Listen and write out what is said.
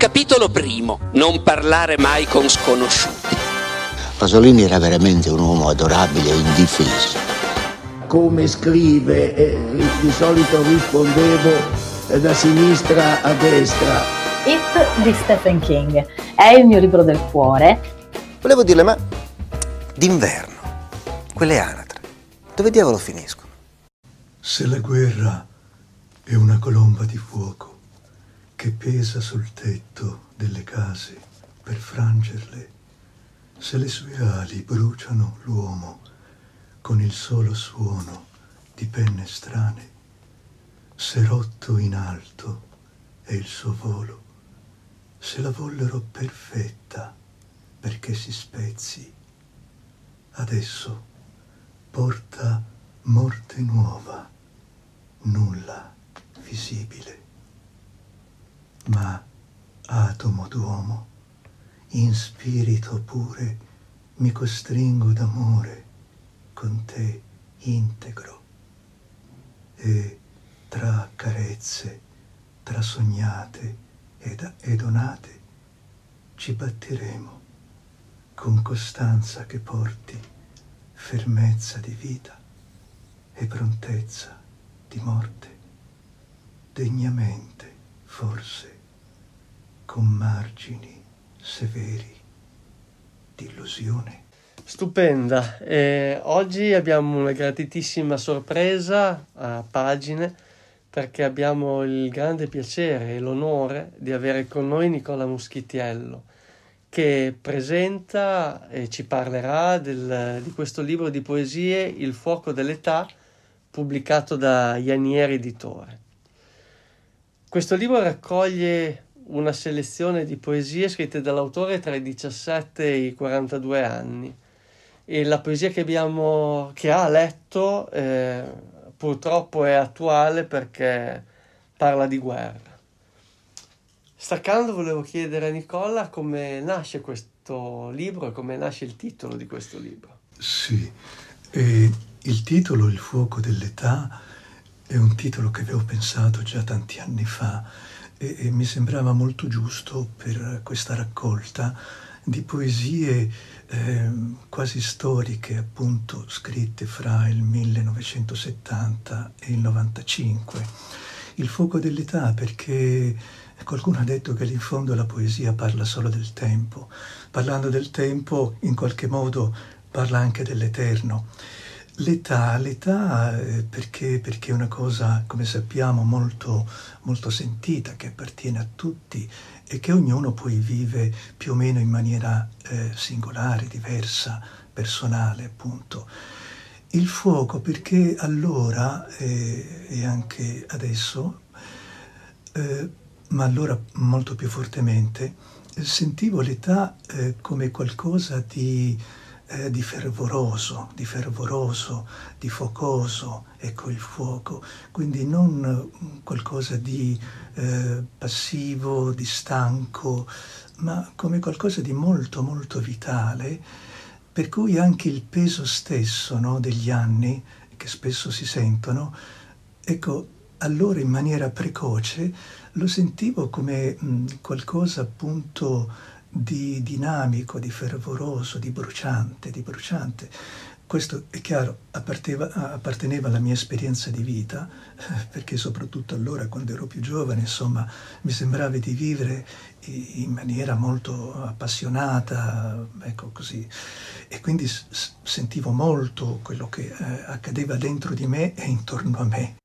Capitolo primo. Non parlare mai con sconosciuti. Pasolini era veramente un uomo adorabile e indifeso. Come scrive, di solito rispondevo da sinistra a destra. It di Stephen King è il mio libro del cuore. Volevo dirle, ma d'inverno, quelle anatre, dove diavolo finiscono? Se la guerra è una colomba di fuoco che pesa sul tetto delle case per frangerle, se le sue ali bruciano l'uomo con il solo suono di penne strane, se rotto in alto è il suo volo, se la vollero perfetta perché si spezzi, adesso porta morte nuova, nulla visibile, ma atomo d'uomo, in spirito pure mi costringo d'amore con te integro, e tra carezze, tra sognate e donate ci batteremo con costanza che porti fermezza di vita e prontezza di morte, degnamente forse, con margini severi di illusione. Stupenda, oggi abbiamo una gratitissima sorpresa a pagine perché abbiamo il grande piacere e l'onore di avere con noi Nicola Muschietiello che presenta e ci parlerà di questo libro di poesie Il fuoco dell'età, pubblicato da Ianieri Editore. Questo libro raccoglie una selezione di poesie scritte dall'autore tra i 17 e i 42 anni e la poesia che ha letto purtroppo è attuale perché parla di guerra. Staccando volevo chiedere a Nicola come nasce questo libro e come nasce il titolo di questo libro. Sì, il titolo Il fuoco dell'età è un titolo che avevo pensato già tanti anni fa e mi sembrava molto giusto per questa raccolta di poesie quasi storiche, appunto scritte fra il 1970 e il 95. Il fuoco dell'età perché qualcuno ha detto che in fondo la poesia parla solo del tempo. Parlando del tempo, in qualche modo parla anche dell'eterno. L'età perché è una cosa, come sappiamo, molto, molto sentita, che appartiene a tutti e che ognuno poi vive più o meno in maniera singolare, diversa, personale, appunto. Il fuoco perché allora e anche adesso, ma allora molto più fortemente, sentivo l'età come qualcosa di fervoroso, di focoso, ecco il fuoco, quindi non qualcosa di passivo, di stanco, ma come qualcosa di molto molto vitale, per cui anche il peso stesso, no, degli anni, che spesso si sentono, ecco allora in maniera precoce lo sentivo come qualcosa appunto di dinamico, di fervoroso, di bruciante. Questo è chiaro, apparteneva alla mia esperienza di vita, perché soprattutto allora, quando ero più giovane, insomma, mi sembrava di vivere in maniera molto appassionata, ecco così, e quindi sentivo molto quello che accadeva dentro di me e intorno a me.